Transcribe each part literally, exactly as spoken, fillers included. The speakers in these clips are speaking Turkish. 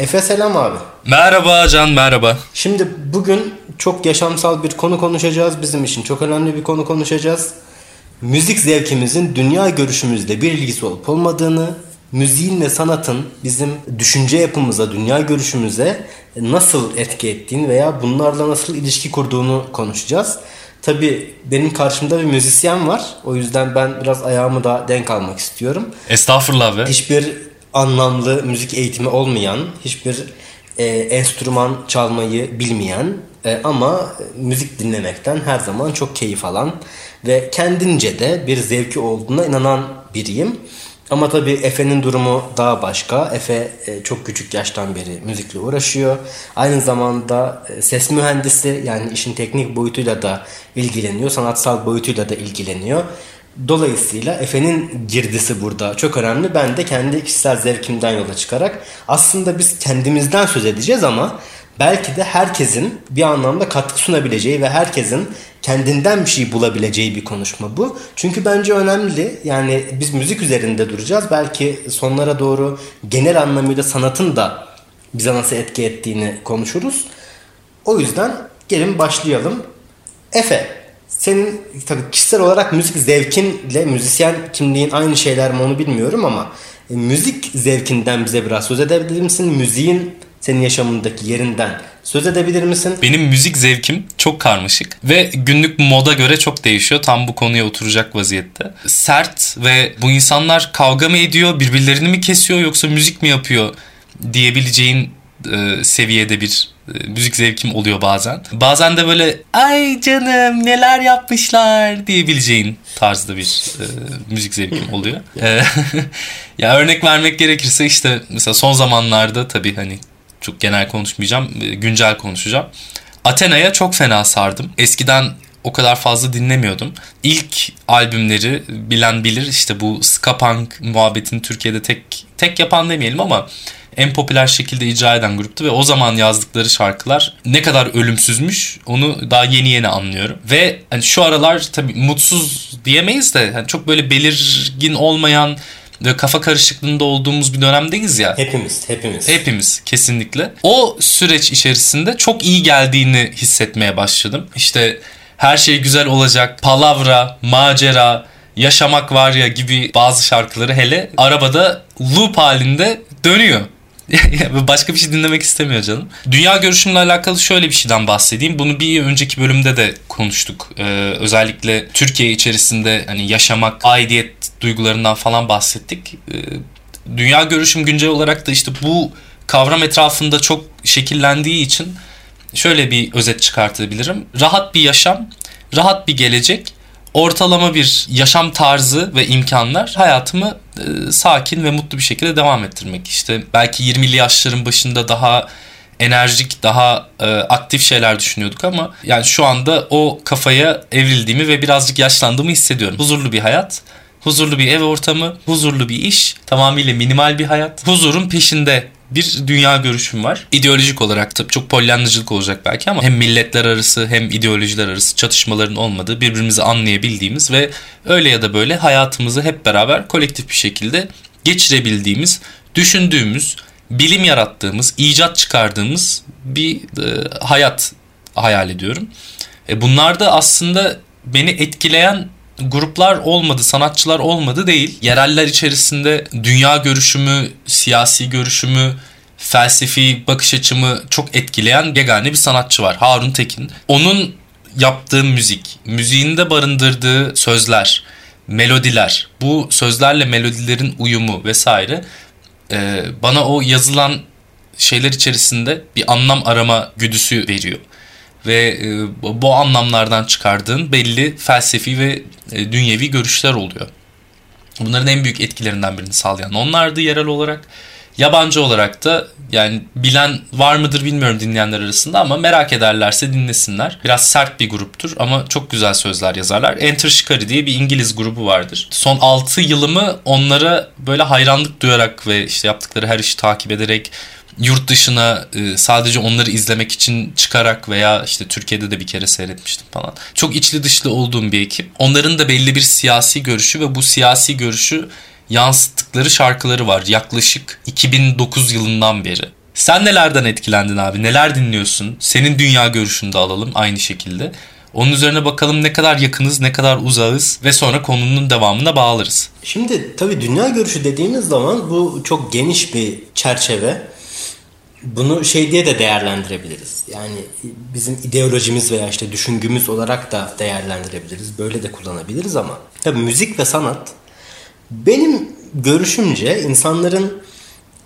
Efe Selam abi. Merhaba Can, merhaba. Şimdi bugün çok yaşamsal bir konu konuşacağız bizim için. Çok önemli bir konu konuşacağız. Müzik zevkimizin dünya görüşümüzle bir ilgisi olup olmadığını, müziğin ve sanatın bizim düşünce yapımıza, dünya görüşümüze nasıl etki ettiğini veya bunlarla nasıl ilişki kurduğunu konuşacağız. Tabii benim karşımda bir müzisyen var. O yüzden ben biraz ayağımı da denk almak istiyorum. Estağfurullah be. Hiçbir anlamlı müzik eğitimi olmayan, hiçbir e, enstrüman çalmayı bilmeyen e, ama müzik dinlemekten her zaman çok keyif alan ve kendince de bir zevki olduğuna inanan biriyim. Ama tabii Efe'nin durumu daha başka. Efe e, çok küçük yaştan beri müzikle uğraşıyor. Aynı zamanda e, ses mühendisi, yani işin teknik boyutuyla da ilgileniyor, sanatsal boyutuyla da ilgileniyor. Dolayısıyla Efe'nin girdisi burada çok önemli. Ben de kendi kişisel zevkimden yola çıkarak aslında biz kendimizden söz edeceğiz ama belki de herkesin bir anlamda katkı sunabileceği ve herkesin kendinden bir şey bulabileceği bir konuşma bu. Çünkü bence önemli. Yani biz müzik üzerinde duracağız. Belki sonlara doğru genel anlamıyla sanatın da bize nasıl etki ettiğini konuşuruz. O yüzden gelin başlayalım. Efe, senin tabii kişisel olarak müzik zevkinle müzisyen kimliğin aynı şeyler mi onu bilmiyorum ama e, müzik zevkinden bize biraz söz edebilir misin? Müziğin senin yaşamındaki yerinden söz edebilir misin? Benim müzik zevkim çok karmaşık ve günlük moda göre çok değişiyor. Tam bu konuya oturacak vaziyette. Sert ve bu insanlar kavga mı ediyor, birbirlerini mi kesiyor yoksa müzik mi yapıyor diyebileceğin e, seviyede bir müzik zevkim oluyor bazen. Bazen de böyle ay canım neler yapmışlar diyebileceğin tarzda bir e, müzik zevkim oluyor. E, ya örnek vermek gerekirse işte mesela son zamanlarda, tabii hani çok genel konuşmayacağım, güncel konuşacağım. Athena'ya çok fena sardım. Eskiden o kadar fazla dinlemiyordum. İlk albümleri bilen bilir, işte bu ska punk muhabbetini Türkiye'de tek tek yapan demeyelim ama en popüler şekilde icra eden gruptu ve o zaman yazdıkları şarkılar ne kadar ölümsüzmüş onu daha yeni yeni anlıyorum. Ve hani şu aralar tabii mutsuz diyemeyiz de hani çok böyle belirgin olmayan ve kafa karışıklığında olduğumuz bir dönemdeyiz ya. Hepimiz, hepimiz. Hepimiz kesinlikle. O süreç içerisinde çok iyi geldiğini hissetmeye başladım. İşte her şey güzel olacak, palavra, macera, yaşamak var ya gibi bazı şarkıları hele arabada loop halinde dönüyor. Başka bir şey dinlemek istemiyor canım. Dünya görüşümle alakalı şöyle bir şeyden bahsedeyim. Bunu bir önceki bölümde de konuştuk. Ee, özellikle Türkiye içerisinde hani yaşamak, aidiyet duygularından falan bahsettik. Ee, dünya görüşüm güncel olarak da işte bu kavram etrafında çok şekillendiği için şöyle bir özet çıkartabilirim. Rahat bir yaşam, rahat bir gelecek, ortalama bir yaşam tarzı ve imkanlar hayatımı e, sakin ve mutlu bir şekilde devam ettirmek. İşte belki yirmili yaşların başında daha enerjik, daha e, aktif şeyler düşünüyorduk ama yani şu anda o kafaya evrildiğimi ve birazcık yaşlandığımı hissediyorum. Huzurlu bir hayat, huzurlu bir ev ortamı, huzurlu bir iş, tamamıyla minimal bir hayat, huzurun peşinde bir dünya görüşüm var. İdeolojik olarak tabii çok polyanlıcılık olacak belki ama hem milletler arası hem ideolojiler arası çatışmaların olmadığı, birbirimizi anlayabildiğimiz ve öyle ya da böyle hayatımızı hep beraber kolektif bir şekilde geçirebildiğimiz, düşündüğümüz, bilim yarattığımız, icat çıkardığımız bir e, hayat hayal ediyorum. E, bunlar da aslında beni etkileyen gruplar olmadı, sanatçılar olmadı değil. Yereller içerisinde dünya görüşümü, siyasi görüşümü, felsefi bakış açımı çok etkileyen yegane bir sanatçı var. Harun Tekin. Onun yaptığı müzik, müziğinde barındırdığı sözler, melodiler, bu sözlerle melodilerin uyumu vesaire bana o yazılan şeyler içerisinde bir anlam arama güdüsü veriyor. Ve bu anlamlardan çıkardığın belli felsefi ve dünyevi görüşler oluyor. Bunların en büyük etkilerinden birini sağlayan onlardı yerel olarak. Yabancı olarak da yani bilen var mıdır bilmiyorum dinleyenler arasında ama merak ederlerse dinlesinler. Biraz sert bir gruptur ama çok güzel sözler yazarlar. Enter Shikari diye bir İngiliz grubu vardır. Son altı yılımı onlara böyle hayranlık duyarak ve işte yaptıkları her işi takip ederek, yurt dışına sadece onları izlemek için çıkarak veya işte Türkiye'de de bir kere seyretmiştim falan. Çok içli dışlı olduğum bir ekip. Onların da belli bir siyasi görüşü ve bu siyasi görüşü yansıttıkları şarkıları var yaklaşık iki bin dokuz yılından beri. Sen nelerden etkilendin abi? Neler dinliyorsun? Senin dünya görüşünü de alalım aynı şekilde. Onun üzerine bakalım ne kadar yakınız, ne kadar uzağız ve sonra konunun devamına bağlarız. Şimdi tabii dünya görüşü dediğimiz zaman bu çok geniş bir çerçeve. Bunu şey diye de değerlendirebiliriz. Yani bizim ideolojimiz veya işte düşüngümüz olarak da değerlendirebiliriz. Böyle de kullanabiliriz ama tabii müzik ve sanat benim görüşümce insanların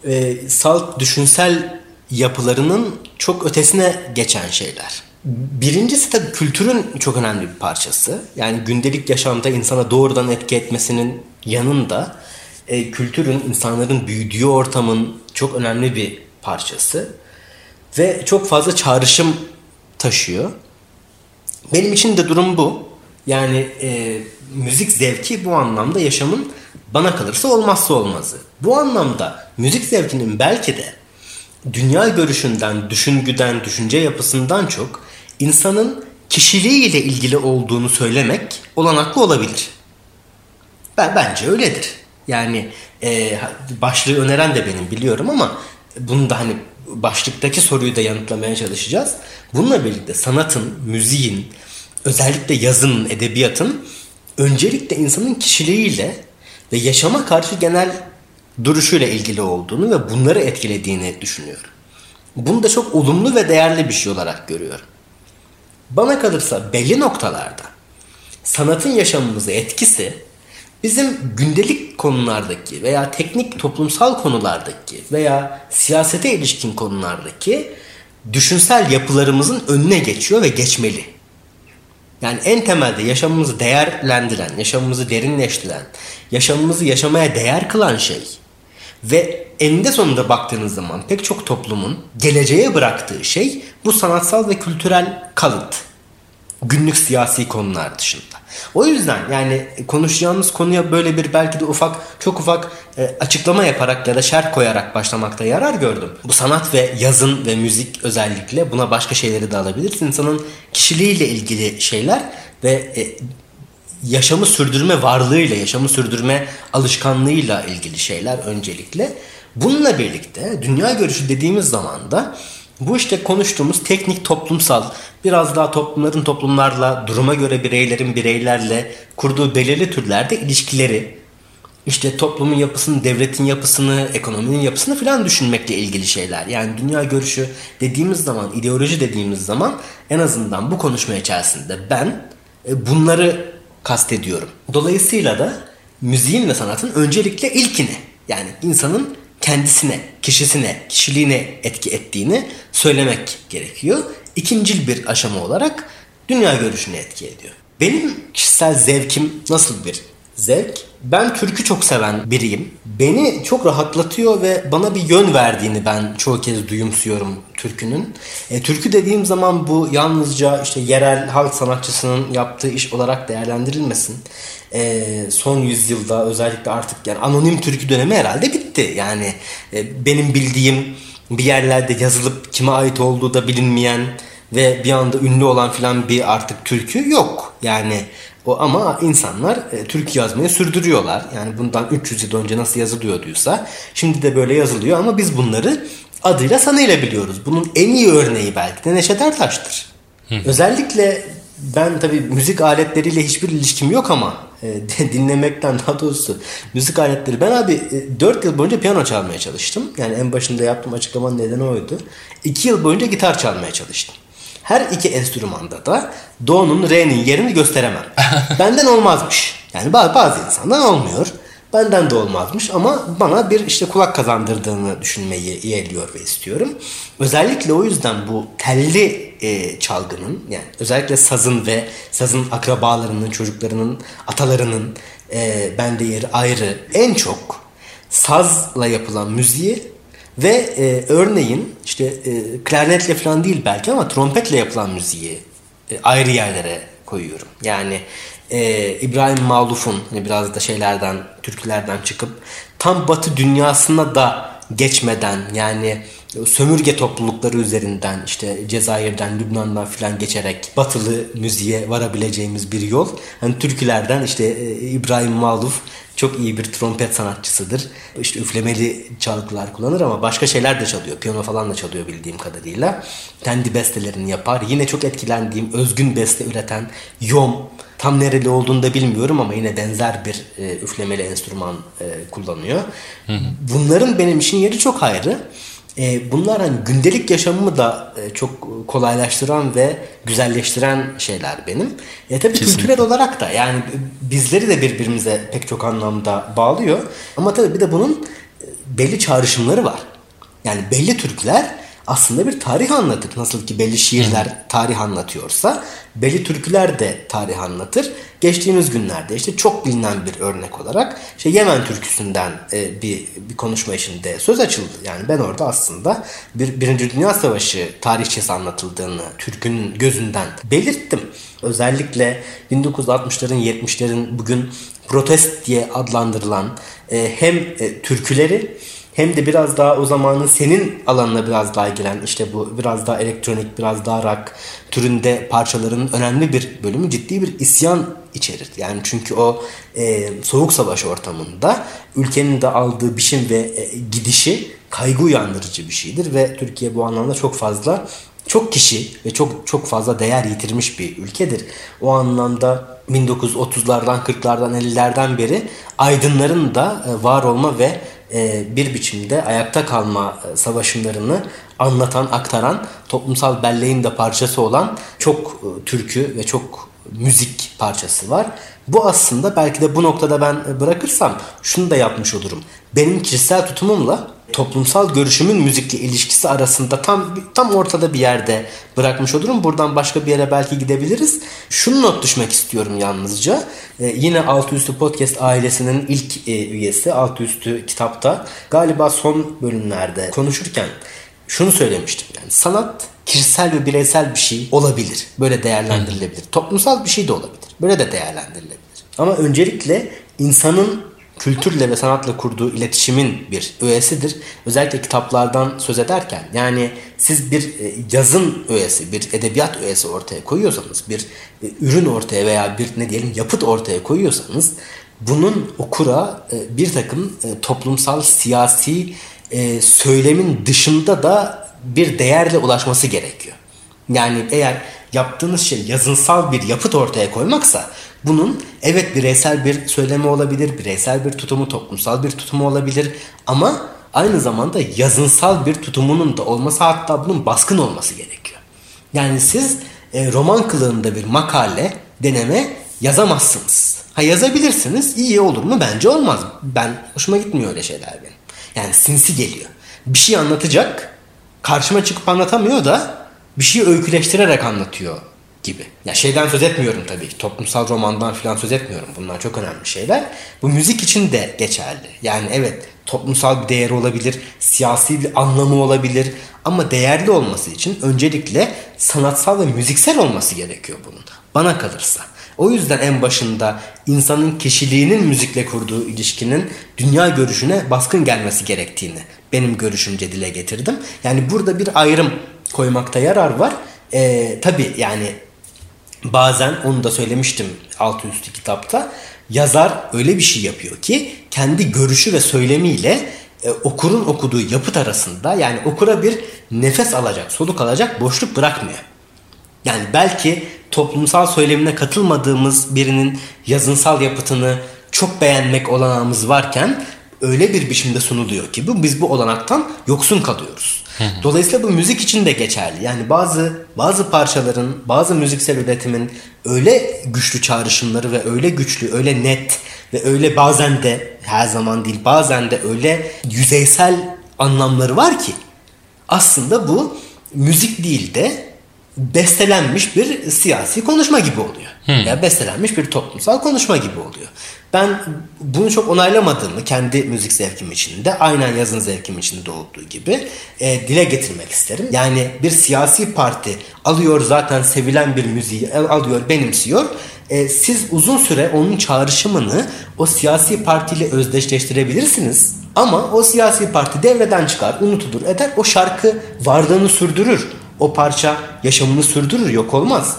e, salt düşünsel yapılarının çok ötesine geçen şeyler. Birincisi tabii kültürün çok önemli bir parçası. Yani gündelik yaşamda insana doğrudan etki etmesinin yanında e, kültürün, insanların büyüdüğü ortamın çok önemli bir parçası. Ve çok fazla çağrışım taşıyor. Benim için de durum bu. Yani e, müzik zevki bu anlamda yaşamın bana kalırsa olmazsa olmazı. Bu anlamda müzik zevkinin belki de dünya görüşünden, düşüngüden, düşünce yapısından çok insanın kişiliğiyle ilgili olduğunu söylemek olanaklı olabilir. Ben bence öyledir. Yani e, başlığı öneren de benim biliyorum ama bunu da hani başlıktaki soruyu da yanıtlamaya çalışacağız. Bununla birlikte sanatın, müziğin, özellikle yazının, edebiyatın öncelikle insanın kişiliğiyle ve yaşama karşı genel duruşuyla ilgili olduğunu ve bunları etkilediğini düşünüyorum. Bunu da çok olumlu ve değerli bir şey olarak görüyorum. Bana kalırsa belli noktalarda sanatın yaşamımıza etkisi bizim gündelik konulardaki veya teknik toplumsal konulardaki veya siyasete ilişkin konulardaki düşünsel yapılarımızın önüne geçiyor ve geçmeli. Yani en temelde yaşamımızı değerlendiren, yaşamımızı derinleştiren, yaşamımızı yaşamaya değer kılan şey ve eninde sonunda baktığınız zaman pek çok toplumun geleceğe bıraktığı şey bu sanatsal ve kültürel kalıt. Günlük siyasi konular dışında. O yüzden yani konuşacağımız konuya böyle bir belki de ufak, çok ufak e, açıklama yaparak ya da şerh koyarak başlamakta yarar gördüm. Bu sanat ve yazın ve müzik özellikle buna başka şeyleri de alabiliriz. İnsanın kişiliğiyle ilgili şeyler ve e, yaşamı sürdürme varlığıyla, yaşamı sürdürme alışkanlığıyla ilgili şeyler öncelikle. Bununla birlikte dünya görüşü dediğimiz zaman da bu işte konuştuğumuz teknik, toplumsal, biraz daha toplumların toplumlarla, duruma göre bireylerin bireylerle kurduğu belirli türlerde ilişkileri, işte toplumun yapısını, devletin yapısını, ekonominin yapısını falan düşünmekle ilgili şeyler. Yani dünya görüşü dediğimiz zaman, ideoloji dediğimiz zaman en azından bu konuşma içerisinde ben bunları kastediyorum. Dolayısıyla da müziğin ve sanatın öncelikle ilkine, yani insanın kendisine, kişisine, kişiliğine etki ettiğini söylemek gerekiyor. İkincil bir aşama olarak dünya görüşüne etki ediyor. Benim kişisel zevkim nasıl bir zevk? Ben türkü çok seven biriyim. Beni çok rahatlatıyor ve bana bir yön verdiğini ben çoğu kez duyumsuyorum türkünün. E, türkü dediğim zaman bu yalnızca işte yerel halk sanatçısının yaptığı iş olarak değerlendirilmesin. E, son yüzyılda özellikle artık yani anonim türkü dönemi herhalde bitti. Yani e, benim bildiğim bir yerlerde yazılıp kime ait olduğu da bilinmeyen ve bir anda ünlü olan filan bir artık türkü yok. Yani o ama insanlar e, türkü yazmayı sürdürüyorlar. Yani bundan üç yüz yıl önce nasıl yazılıyorduysa şimdi de böyle yazılıyor ama biz bunları adıyla sanıyla biliyoruz. Bunun en iyi örneği belki de Neşet Ertaş'tır. Hı. Özellikle ben tabii müzik aletleriyle hiçbir ilişkim yok ama e, dinlemekten daha doğrusu müzik aletleri. Ben abi e, dört yıl boyunca piyano çalmaya çalıştım. Yani en başında yaptığım açıklamanın nedeni oydu. iki yıl boyunca gitar çalmaya çalıştım. Her iki enstrümanda da do'nun, re'nin yerini gösteremem. Benden olmazmış. Yani bazı insandan olmuyor. Benden de olmazmış ama bana bir işte kulak kazandırdığını düşünmeyi yeğliyor ve istiyorum. Özellikle o yüzden bu telli e, çalgının yani özellikle sazın ve sazın akrabalarının, çocuklarının, atalarının e, bende yeri ayrı. En çok sazla yapılan müziği ve e, örneğin işte e, klarnetle falan değil belki ama trompetle yapılan müziği e, ayrı yerlere koyuyorum. Yani e, İbrahim Maluf'un hani biraz da şeylerden, türkülerden çıkıp tam Batı dünyasına da geçmeden yani sömürge toplulukları üzerinden işte Cezayir'den, Lübnan'dan filan geçerek batılı müziğe varabileceğimiz bir yol. Hani türkülerden işte e, İbrahim Maluf çok iyi bir trompet sanatçısıdır. İşte üflemeli çalgılar kullanır ama başka şeyler de çalıyor. Piyano falan da çalıyor bildiğim kadarıyla. Kendi bestelerini yapar. Yine çok etkilendiğim, özgün beste üreten Yom. Tam nereli olduğunu da bilmiyorum ama yine benzer bir e, üflemeli enstrüman e, kullanıyor. Hı hı. Bunların benim için yeri çok ayrı. E, bunlar hani gündelik yaşamımı da e, çok kolaylaştıran ve güzelleştiren şeyler benim. E, tabii kesinlikle. Kültürel olarak da yani bizleri de birbirimize pek çok anlamda bağlıyor. Ama tabii bir de bunun belli çağrışımları var. Yani belli Türkler aslında bir tarih anlatır. Nasıl ki belli şiirler tarih anlatıyorsa belli türküler de tarih anlatır. Geçtiğimiz günlerde işte çok bilinen bir örnek olarak işte Yemen türküsünden bir, bir konuşma içinde söz açıldı. Yani ben orada aslında bir, Birinci Dünya Savaşı tarihçesi anlatıldığını Türk'ün gözünden belirttim. Özellikle bin dokuz yüz altmışların yetmişlerin bugün protest diye adlandırılan hem türküleri hem de biraz daha o zamanın senin alanına biraz daha giren işte bu biraz daha elektronik, biraz daha rock türünde parçaların önemli bir bölümü ciddi bir isyan içerir. Yani çünkü o e, soğuk savaş ortamında ülkenin de aldığı biçim ve e, gidişi kaygı uyandırıcı bir şeydir ve Türkiye bu anlamda çok fazla, çok kişi ve çok çok fazla değer yitirmiş bir ülkedir. O anlamda bin dokuz yüz otuzlardan, kırklardan, ellilerden beri aydınların da e, var olma ve bir biçimde ayakta kalma savaşlarını anlatan, aktaran, toplumsal belleğin de parçası olan çok türkü ve çok müzik parçası var. Bu aslında belki de bu noktada ben bırakırsam şunu da yapmış olurum. Benim kişisel tutumumla toplumsal görüşümün müzikle ilişkisi arasında tam tam ortada bir yerde bırakmış olurum. Buradan başka bir yere belki gidebiliriz. Şunu not düşmek istiyorum yalnızca. Ee, yine Altı Üstü Podcast ailesinin ilk e, üyesi Altı Üstü kitapta galiba son bölümlerde konuşurken şunu söylemiştim. Yani sanat kişisel ve bireysel bir şey olabilir. Böyle değerlendirilebilir. Toplumsal bir şey de olabilir. Böyle de değerlendirilebilir. Ama öncelikle insanın kültürle ve sanatla kurduğu iletişimin bir öğesidir. Özellikle kitaplardan söz ederken yani siz bir yazın öğesi, bir edebiyat öğesi ortaya koyuyorsanız, bir ürün ortaya veya bir ne diyelim yapıt ortaya koyuyorsanız bunun okura bir takım toplumsal, siyasi söylemin dışında da bir değerle ulaşması gerekiyor. Yani eğer yaptığınız şey yazınsal bir yapıt ortaya koymaksa bunun evet bireysel bir söylemi olabilir, bireysel bir tutumu, toplumsal bir tutumu olabilir ama aynı zamanda yazınsal bir tutumunun da olması hatta bunun baskın olması gerekiyor. Yani siz e, roman kılığında bir makale, deneme yazamazsınız. Ha yazabilirsiniz, iyi olur mu? Bence olmaz. Ben hoşuma gitmiyor öyle şeyler benim. Yani sinsi geliyor. Bir şey anlatacak, karşıma çıkıp anlatamıyor da bir şeyi öyküleştirerek anlatıyor gibi. Ya şeyden söz etmiyorum tabii ki. Toplumsal romandan falan söz etmiyorum. Bunlar çok önemli şeyler. Bu müzik için de geçerli. Yani evet toplumsal bir değeri olabilir, siyasi bir anlamı olabilir ama değerli olması için öncelikle sanatsal ve müziksel olması gerekiyor bunun. Bana kalırsa. O yüzden en başında insanın kişiliğinin müzikle kurduğu ilişkinin dünya görüşüne baskın gelmesi gerektiğini benim görüşümce dile getirdim. Yani burada bir ayrım koymakta yarar var. Ee, tabii yani bazen onu da söylemiştim altı üstü kitapta. Yazar öyle bir şey yapıyor ki kendi görüşü ve söylemiyle e, okurun okuduğu yapıt arasında yani okura bir nefes alacak, soluk alacak boşluk bırakmıyor. Yani belki toplumsal söylemine katılmadığımız birinin yazınsal yapıtını çok beğenmek olanağımız varken öyle bir biçimde sunuluyor ki bu biz bu olanaktan yoksun kalıyoruz. Hı hı. Dolayısıyla bu müzik için de geçerli. Yani bazı bazı parçaların, bazı müziksel üretimin öyle güçlü çağrışımları ve öyle güçlü, öyle net ve öyle bazen de her zaman değil, bazen de öyle yüzeysel anlamları var ki aslında bu müzik değil de bestelenmiş bir siyasi konuşma gibi oluyor. Hmm. Ya bestelenmiş bir toplumsal konuşma gibi oluyor. Ben bunu çok onaylamadığımı kendi müzik zevkim içinde, aynen yazın zevkim içinde olduğu gibi e, dile getirmek isterim. Yani bir siyasi parti alıyor zaten sevilen bir müziği alıyor, benimsiyor. E, siz uzun süre onun çağrışımını o siyasi partiyle özdeşleştirebilirsiniz. Ama o siyasi parti devreden çıkar, unutulur eder. O şarkı varlığını sürdürür. O parça yaşamını sürdürür, yok olmaz.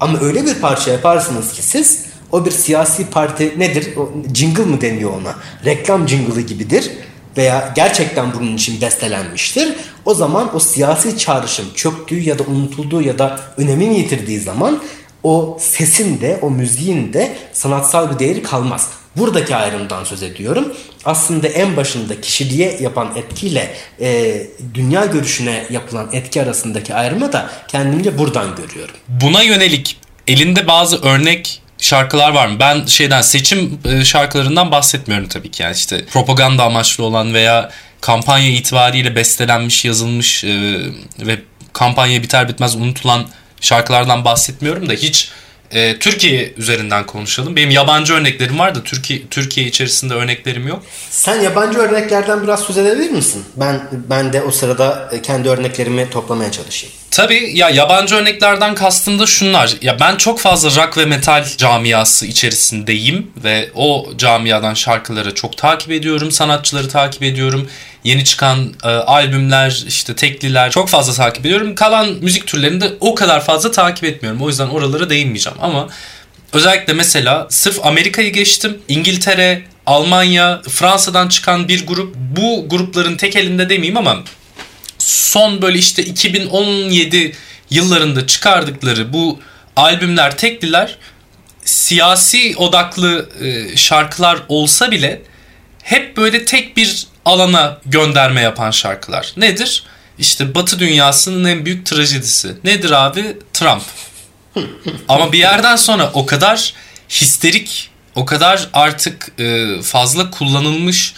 Ama öyle bir parça yaparsınız ki siz O bir siyasi parti nedir? O, jingle mı deniyor ona? Reklam jingle'ı gibidir. Veya gerçekten bunun için bestelenmiştir. O zaman o siyasi çağrışım çöktüğü ya da unutulduğu ya da önemini yitirdiği zaman o sesin de o müziğin de sanatsal bir değeri kalmaz. Buradaki ayrımdan söz ediyorum. Aslında en başında kişiliğe yapan etkiyle e, dünya görüşüne yapılan etki arasındaki ayrımı da kendimce buradan görüyorum. Buna yönelik elinde bazı örnek şarkılar var mı? Ben şeyden, seçim şarkılarından bahsetmiyorum tabii ki. Yani işte propaganda amaçlı olan veya kampanya itibariyle bestelenmiş, yazılmış e, ve kampanya biter bitmez unutulan şarkılardan bahsetmiyorum da hiç e, Türkiye üzerinden konuşalım. Benim yabancı örneklerim var da Türkiye Türkiye içerisinde örneklerim yok. Sen yabancı örneklerden biraz söz edebilir misin? Ben ben de o sırada kendi örneklerimi toplamaya çalışayım. Tabii ya, yabancı örneklerden kastım da şunlar. Ya ben çok fazla rock ve metal camiası içerisindeyim ve o camiadan şarkıları çok takip ediyorum. Sanatçıları takip ediyorum. Yeni çıkan e, albümler, işte tekliler çok fazla takip ediyorum. Kalan müzik türlerini de o kadar fazla takip etmiyorum. O yüzden oralara değinmeyeceğim ama özellikle mesela sırf Amerika'yı geçtim. İngiltere, Almanya, Fransa'dan çıkan bir grup. Bu grupların tek elinde demeyeyim ama son böyle işte iki bin on yedi yıllarında çıkardıkları bu albümler, tekliler siyasi odaklı şarkılar olsa bile hep böyle tek bir alana gönderme yapan şarkılar. Nedir? İşte Batı dünyasının en büyük trajedisi. Nedir abi? Trump. Ama bir yerden sonra o kadar histerik, o kadar artık fazla kullanılmış,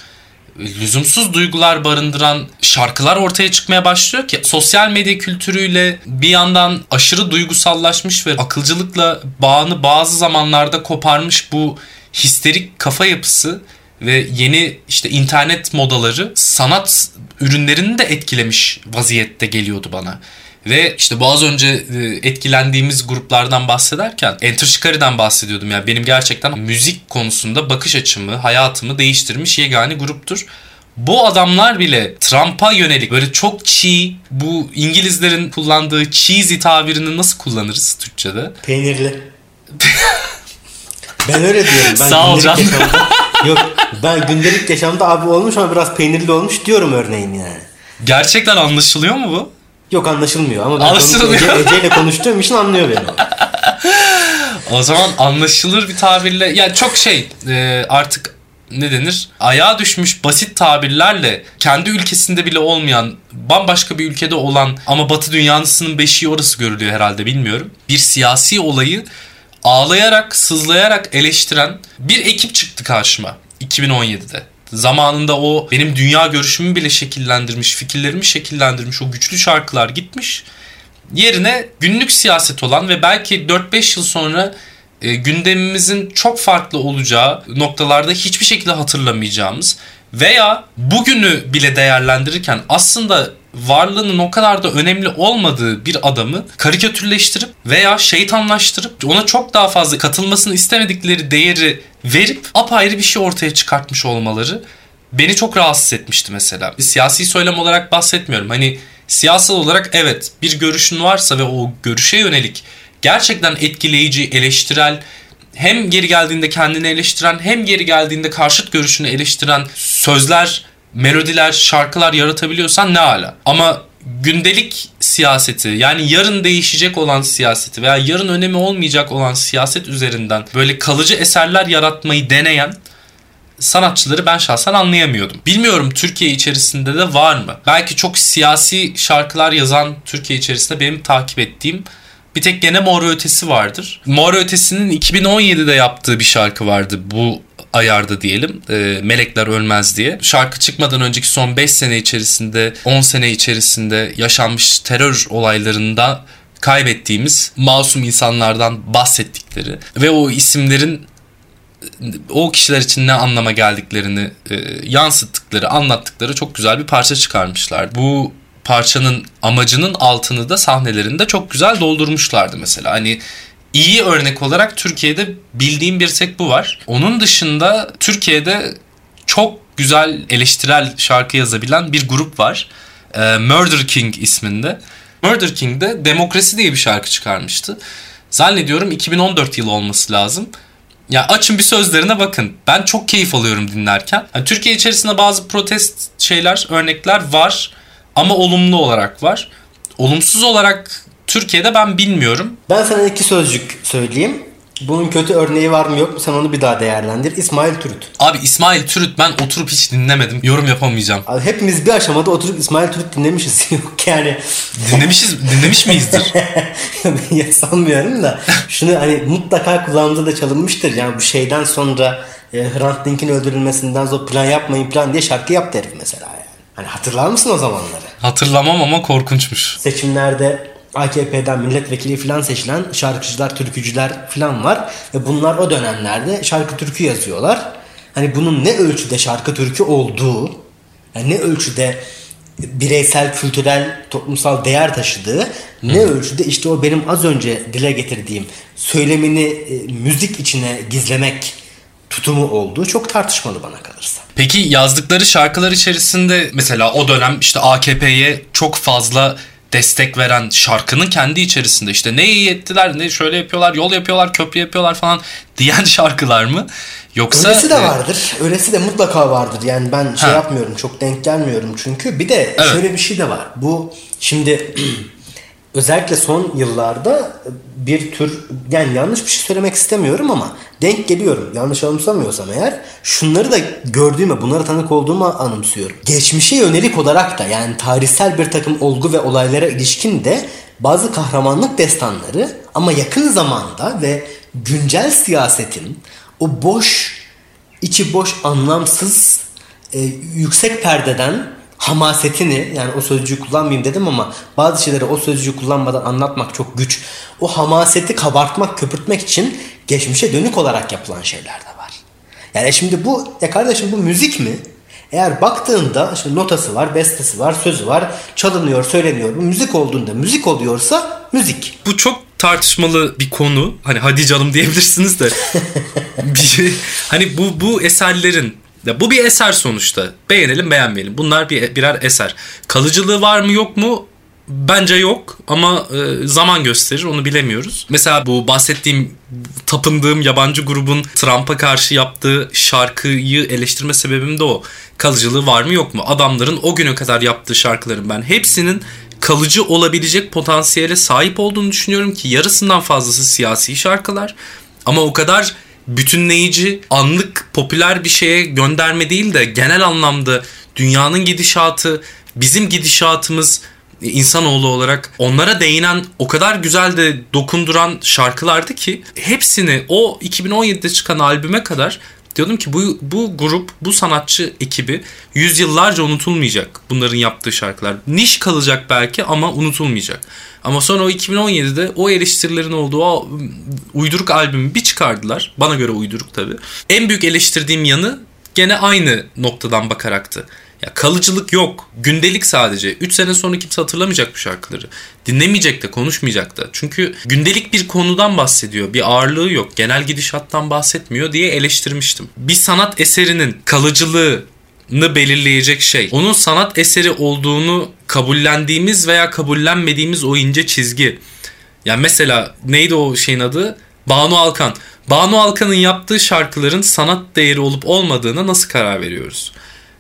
lüzumsuz duygular barındıran şarkılar ortaya çıkmaya başlıyor ki sosyal medya kültürüyle bir yandan aşırı duygusallaşmış ve akılcılıkla bağını bazı zamanlarda koparmış bu histerik kafa yapısı ve yeni işte internet modaları sanat ürünlerini de etkilemiş vaziyette geliyordu bana. Ve işte bu az önce etkilendiğimiz gruplardan bahsederken Enter Shikari'den bahsediyordum. Yani benim gerçekten müzik konusunda bakış açımı, hayatımı değiştirmiş yegane gruptur. Bu adamlar bile Trump'a yönelik böyle çok çiğ, bu İngilizlerin kullandığı cheesy tabirini nasıl kullanırız Türkçe'de? Peynirli. Ben öyle diyorum. Ben sağ ol Can. Yok, ben gündelik yaşamda abi olmuş ama biraz peynirli olmuş diyorum örneğin yani. Gerçekten anlaşılıyor mu bu? Yok, anlaşılmıyor ama ben Ece ile konuştuğum için anlıyor beni. O zaman anlaşılır bir tabirle, yani çok şey artık ne denir, ayağa düşmüş basit tabirlerle kendi ülkesinde bile olmayan, bambaşka bir ülkede olan ama Batı dünyasının beşiği orası görülüyor herhalde, bilmiyorum. Bir siyasi olayı ağlayarak, sızlayarak eleştiren bir ekip çıktı karşıma iki bin on yedide. Zamanında o benim dünya görüşümü bile şekillendirmiş, fikirlerimi şekillendirmiş o güçlü şarkılar gitmiş. Yerine günlük siyaset olan ve belki dört beş yıl sonra e, gündemimizin çok farklı olacağı noktalarda hiçbir şekilde hatırlamayacağımız veya bugünü bile değerlendirirken aslında varlığının o kadar da önemli olmadığı bir adamı karikatürleştirip veya şeytanlaştırıp ona çok daha fazla katılmasını istemedikleri değeri verip apayrı bir şey ortaya çıkartmış olmaları beni çok rahatsız etmişti mesela. Siyasi söylem olarak bahsetmiyorum. Hani siyasal olarak evet, bir görüşün varsa ve o görüşe yönelik gerçekten etkileyici, eleştirel, hem geri geldiğinde kendini eleştiren hem geri geldiğinde karşıt görüşünü eleştiren sözler, melodiler, şarkılar yaratabiliyorsan ne ala. Ama gündelik siyaseti, yani yarın değişecek olan siyaseti veya yarın önemi olmayacak olan siyaset üzerinden böyle kalıcı eserler yaratmayı deneyen sanatçıları ben şahsen anlayamıyordum. Bilmiyorum Türkiye içerisinde de var mı? Belki çok siyasi şarkılar yazan Türkiye içerisinde benim takip ettiğim bir tek gene Mor ve Ötesi vardır. Mor ve Ötesi'nin iki bin on yedide yaptığı bir şarkı vardı bu ayarda diyelim. E, Melekler Ölmez diye. Şarkı çıkmadan önceki son beş sene içerisinde, on sene içerisinde yaşanmış terör olaylarında kaybettiğimiz masum insanlardan bahsettikleri ve o isimlerin o kişiler için ne anlama geldiklerini e, yansıttıkları, anlattıkları çok güzel bir parça çıkarmışlar. Bu parçanın amacının altını da sahnelerinde çok güzel doldurmuşlardı mesela. Hani iyi örnek olarak Türkiye'de bildiğim bir tek bu var. Onun dışında Türkiye'de çok güzel eleştirel şarkı yazabilen bir grup var. E, Murder King isminde. Murder King'de Demokrasi diye bir şarkı çıkarmıştı. Zannediyorum iki bin on dört yılı olması lazım. Ya açın bir sözlerine bakın. Ben çok keyif alıyorum dinlerken. Yani Türkiye içerisinde bazı protest şeyler, örnekler var ama olumlu olarak var. Olumsuz olarak Türkiye'de ben bilmiyorum. Ben sana iki sözcük söyleyeyim. Bunun kötü örneği var mı yok mu? Sen onu bir daha değerlendir. İsmail Türüt. Abi İsmail Türüt ben oturup hiç dinlemedim. Yorum yapamayacağım. Abi hepimiz bir aşamada oturup İsmail Türüt dinlemişiz. Yok yani. Dinlemişiz, dinlemiş miyizdir? Ya sanmıyorum da. Şunu hani mutlaka kulağımıza da çalınmıştır. Yani bu şeyden sonra e, Hrant Dink'in öldürülmesinden sonra plan yapmayın plan diye şarkı yaptı herif mesela yani. Hani hatırlar mısın o zamanları? Hatırlamam ama korkunçmuş. Seçimlerde A K P'den milletvekili falan seçilen şarkıcılar, türkücüler falan var. Ve bunlar o dönemlerde şarkı türkü yazıyorlar. Hani bunun ne ölçüde şarkı türkü olduğu, yani ne ölçüde bireysel, kültürel, toplumsal değer taşıdığı, ne Hı. ölçüde işte o benim az önce dile getirdiğim söylemini e, müzik içine gizlemek tutumu olduğu çok tartışmalı bana kalırsa. Peki yazdıkları şarkılar içerisinde mesela o dönem işte A K P'ye çok fazla destek veren şarkının kendi içerisinde işte ne iyi ettiler, ne şöyle yapıyorlar, yol yapıyorlar, köprü yapıyorlar falan diyen şarkılar mı? Yoksa öylesi de vardır. E... Öylesi de mutlaka vardır. Yani ben şey ha. yapmıyorum, çok denk gelmiyorum çünkü. Bir de evet. şöyle bir şey de var. Bu şimdi özellikle son yıllarda bir tür, yani yanlış bir şey söylemek istemiyorum ama denk geliyorum. Yanlış anımsamıyorsam eğer şunları da gördüğüme, bunlara tanık olduğuma anımsıyorum. Geçmişe yönelik olarak da yani tarihsel bir takım olgu ve olaylara ilişkin de bazı kahramanlık destanları ama yakın zamanda ve güncel siyasetin o boş, içi boş, anlamsız, e, yüksek perdeden hamasetini, yani o sözcüğü kullanmayayım dedim ama bazı şeyleri o sözcüğü kullanmadan anlatmak çok güç. O hamaseti kabartmak, köpürtmek için geçmişe dönük olarak yapılan şeyler de var. Yani şimdi bu, ya kardeşim bu müzik mi? Eğer baktığında şimdi notası var, bestesi var, sözü var, çalınıyor, söyleniyor. Bu müzik olduğunda müzik oluyorsa müzik. Bu çok tartışmalı bir konu. Hani hadi canım diyebilirsiniz de. bir, hani bu bu eserlerin Ya bu bir eser sonuçta. Beğenelim beğenmeyelim. Bunlar bir birer eser. Kalıcılığı var mı yok mu? Bence yok ama e, zaman gösterir, onu bilemiyoruz. Mesela bu bahsettiğim, tapındığım yabancı grubun Trump'a karşı yaptığı şarkıyı eleştirme sebebim de o. Kalıcılığı var mı yok mu? Adamların o güne kadar yaptığı şarkıların ben hepsinin kalıcı olabilecek potansiyele sahip olduğunu düşünüyorum ki yarısından fazlası siyasi şarkılar. Ama o kadar bütünleyici, anlık, popüler bir şeye gönderme değil de genel anlamda dünyanın gidişatı, bizim gidişatımız, insanoğlu olarak onlara değinen, o kadar güzel de dokunduran şarkılardı ki hepsini o iki bin on yedide çıkan albüme kadar diyordum ki bu, bu grup, bu sanatçı ekibi yüzyıllarca unutulmayacak bunların yaptığı şarkılar. Niş kalacak belki ama unutulmayacak. Ama sonra o iki bin on yedide o eleştirilerin olduğu o uyduruk albümü bir çıkardılar. Bana göre uyduruk tabii. En büyük eleştirdiğim yanı gene aynı noktadan bakaraktı. Ya kalıcılık yok. Gündelik sadece. üç sene sonra kimse hatırlamayacak bu şarkıları. Dinlemeyecek de, konuşmayacak da. Çünkü gündelik bir konudan bahsediyor. Bir ağırlığı yok. Genel gidişattan bahsetmiyor diye eleştirmiştim. Bir sanat eserinin kalıcılığını belirleyecek şey, onun sanat eseri olduğunu kabullendiğimiz veya kabullenmediğimiz o ince çizgi. Ya mesela neydi o şeyin adı? Banu Alkan. Banu Alkan'ın yaptığı şarkıların sanat değeri olup olmadığına nasıl karar veriyoruz?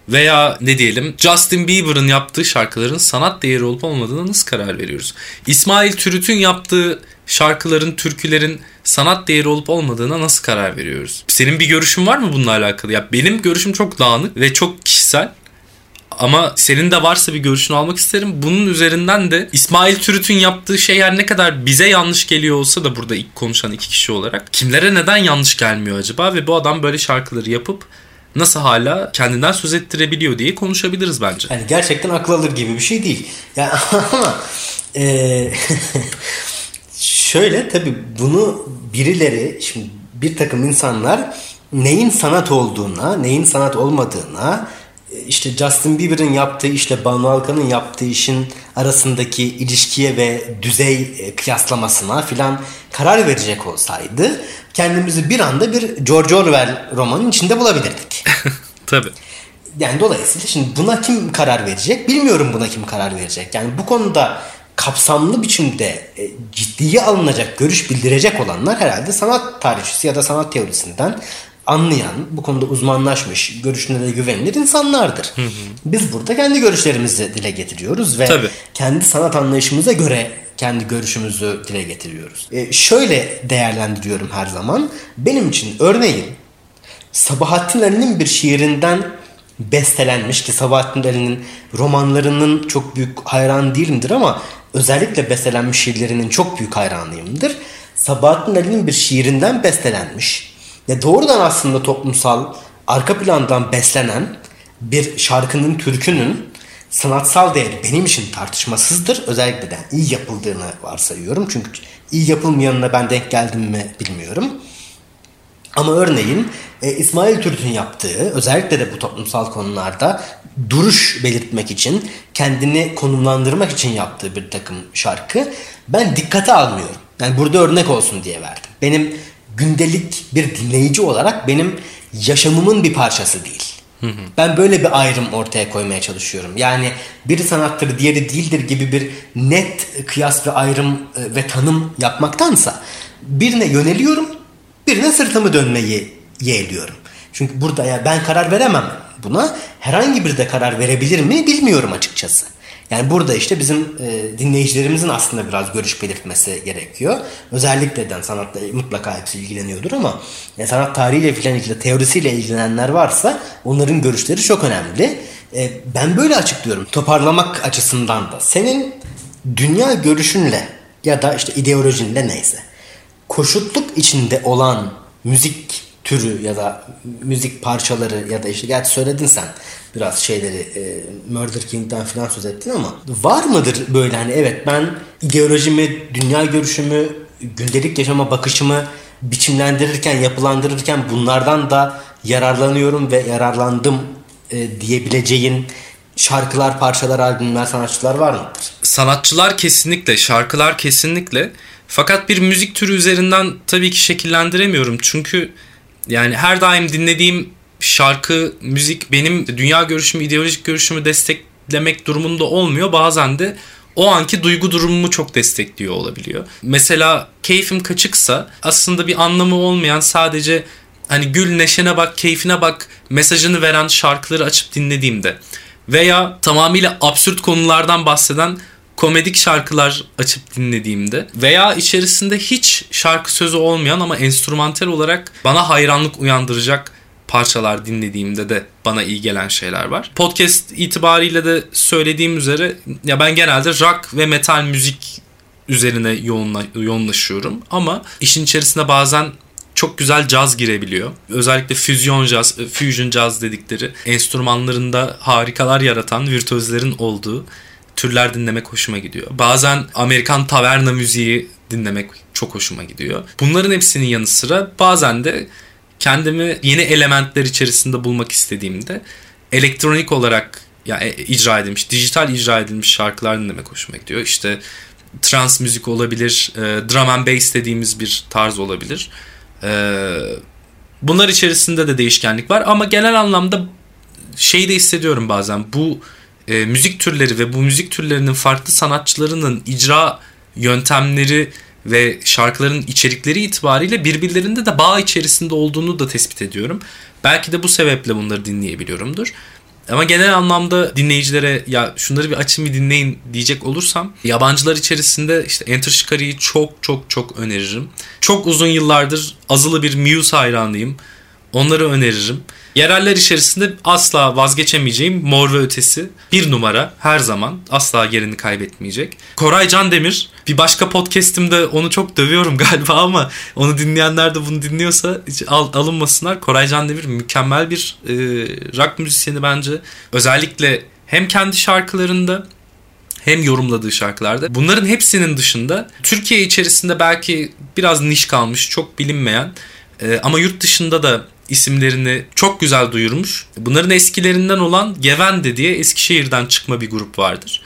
Veya ne diyelim, Justin Bieber'ın yaptığı şarkıların sanat değeri olup olmadığına nasıl karar veriyoruz? İsmail Türüt'ün yaptığı şarkıların, türkülerin sanat değeri olup olmadığına nasıl karar veriyoruz? Senin bir görüşün var mı bununla alakalı? Ya benim görüşüm çok dağınık ve çok kişisel. Ama senin de varsa bir görüşünü almak isterim. Bunun üzerinden de İsmail Türüt'ün yaptığı şey her ne kadar bize yanlış geliyor olsa da burada ilk konuşan iki kişi olarak, kimlere neden yanlış gelmiyor acaba? Ve bu adam böyle şarkıları yapıp nasıl hala kendinden söz ettirebiliyor diye konuşabiliriz bence. Yani gerçekten akıl alır gibi bir şey değil. Yani ama e, şöyle tabii bunu birileri, şimdi bir takım insanlar neyin sanat olduğuna, neyin sanat olmadığına, işte Justin Bieber'ın yaptığı işle Banu Alkan'ın yaptığı işin arasındaki ilişkiye ve düzey kıyaslamasına filan karar verecek olsaydı kendimizi bir anda bir George Orwell romanının içinde bulabilirdik. Tabii. Yani dolayısıyla şimdi buna kim karar verecek? Bilmiyorum buna kim karar verecek. Yani bu konuda kapsamlı biçimde e, ciddiye alınacak, görüş bildirecek olanlar herhalde sanat tarihçisi ya da sanat teorisinden anlayan, bu konuda uzmanlaşmış, görüşüne de güvenilir insanlardır. Hı hı. Biz burada kendi görüşlerimizi dile getiriyoruz ve tabii, kendi sanat anlayışımıza göre kendi görüşümüzü dile getiriyoruz. E, şöyle değerlendiriyorum her zaman. Benim için örneğin Sabahattin Ali'nin bir şiirinden bestelenmiş, ki Sabahattin Ali'nin romanlarının çok büyük hayranı değilimdir ama özellikle bestelenmiş şiirlerinin çok büyük hayranıyımdır. Sabahattin Ali'nin bir şiirinden bestelenmiş ve doğrudan aslında toplumsal arka plandan beslenen bir şarkının, türkünün sanatsal değeri benim için tartışmasızdır. Özellikle de iyi yapıldığını varsayıyorum. Çünkü iyi yapılmayanına ben denk geldim mi bilmiyorum. Ama örneğin e, İsmail Türüt'ün yaptığı, özellikle de bu toplumsal konularda duruş belirtmek için, kendini konumlandırmak için yaptığı bir takım şarkı ben dikkate almıyorum. Yani burada örnek olsun diye verdim. Benim gündelik bir dinleyici olarak benim yaşamımın bir parçası değil. Hı hı. Ben böyle bir ayrım ortaya koymaya çalışıyorum. Yani biri sanattır, diğeri değildir gibi bir net kıyas ve ayrım ve tanım yapmaktansa birine yöneliyorum, birine sırtımı dönmeyi yeğliyorum. Çünkü burada ya ben karar veremem buna. Herhangi biri de karar verebilir mi bilmiyorum açıkçası. Yani burada işte bizim e, dinleyicilerimizin aslında biraz görüş belirtmesi gerekiyor. Özellikle de sanatla mutlaka hepsi ilgileniyordur ama yani sanat tarihiyle filan ilgili, teorisiyle ilgilenenler varsa onların görüşleri çok önemli. E, ben böyle açıklıyorum. Toparlamak açısından da senin dünya görüşünle ya da işte ideolojinle neyse koşutluk içinde olan müzik türü ya da müzik parçaları ya da işte gerçi söyledin sen biraz şeyleri e, Murder King'den falan söz ettin ama var mıdır böyle hani evet ben ideolojimi, dünya görüşümü, gündelik yaşama bakışımı biçimlendirirken, yapılandırırken bunlardan da yararlanıyorum ve yararlandım e, diyebileceğin şarkılar, parçalar, albümler, sanatçılar var mıdır? Sanatçılar kesinlikle, şarkılar kesinlikle. Fakat bir müzik türü üzerinden tabii ki şekillendiremiyorum. Çünkü yani her daim dinlediğim şarkı, müzik benim dünya görüşümü, ideolojik görüşümü desteklemek durumunda olmuyor. Bazen de o anki duygu durumumu çok destekliyor olabiliyor. Mesela keyfim kaçıksa aslında bir anlamı olmayan, sadece hani gül neşene bak, keyfine bak mesajını veren şarkıları açıp dinlediğimde veya tamamıyla absürt konulardan bahseden komedik şarkılar açıp dinlediğimde veya içerisinde hiç şarkı sözü olmayan ama enstrümantal olarak bana hayranlık uyandıracak parçalar dinlediğimde de bana iyi gelen şeyler var. Podcast itibariyle de söylediğim üzere ya ben genelde rock ve metal müzik üzerine yoğunla, yoğunlaşıyorum ama işin içerisine bazen çok güzel caz girebiliyor. Özellikle füzyon caz, fusion caz dedikleri enstrümanlarında harikalar yaratan virtüözlerin olduğu türler dinlemek hoşuma gidiyor. Bazen Amerikan taverna müziği dinlemek çok hoşuma gidiyor. Bunların hepsinin yanı sıra bazen de kendimi yeni elementler içerisinde bulmak istediğimde elektronik olarak yani icra edilmiş, dijital icra edilmiş şarkılar dinlemek hoşuma gidiyor. İşte trans müzik olabilir, drum and bass dediğimiz bir tarz olabilir. Bunlar içerisinde de değişkenlik var ama genel anlamda şeyi de hissediyorum bazen. Bu E, müzik türleri ve bu müzik türlerinin farklı sanatçılarının icra yöntemleri ve şarkıların içerikleri itibariyle birbirlerinde de bağ içerisinde olduğunu da tespit ediyorum. Belki de bu sebeple bunları dinleyebiliyorumdur. Ama genel anlamda dinleyicilere ya şunları bir açın bir dinleyin diyecek olursam yabancılar içerisinde işte Enter Shikari'yi çok çok çok öneririm. Çok uzun yıllardır azılı bir Muse hayranıyım. Onları öneririm. Yereller içerisinde asla vazgeçemeyeceğim Mor ve Ötesi bir numara her zaman, asla yerini kaybetmeyecek. Koray Candemir, bir başka podcastimde onu çok dövüyorum galiba ama onu dinleyenler de bunu dinliyorsa hiç al, alınmasınlar. Koray Candemir mükemmel bir e, rock müzisyeni bence. Özellikle hem kendi şarkılarında hem yorumladığı şarkılarda. Bunların hepsinin dışında Türkiye içerisinde belki biraz niş kalmış, çok bilinmeyen e, ama yurt dışında da isimlerini çok güzel duyurmuş. Bunların eskilerinden olan Gevende diye Eskişehir'den çıkma bir grup vardır.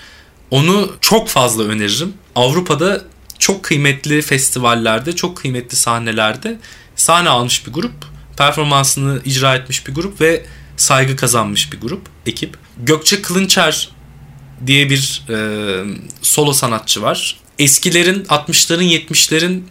Onu çok fazla öneririm. Avrupa'da çok kıymetli festivallerde, çok kıymetli sahnelerde sahne almış bir grup. Performansını icra etmiş bir grup ve saygı kazanmış bir grup, ekip. Gökçe Kılınçer diye bir e, solo sanatçı var. Eskilerin, altmışların, yetmişlerin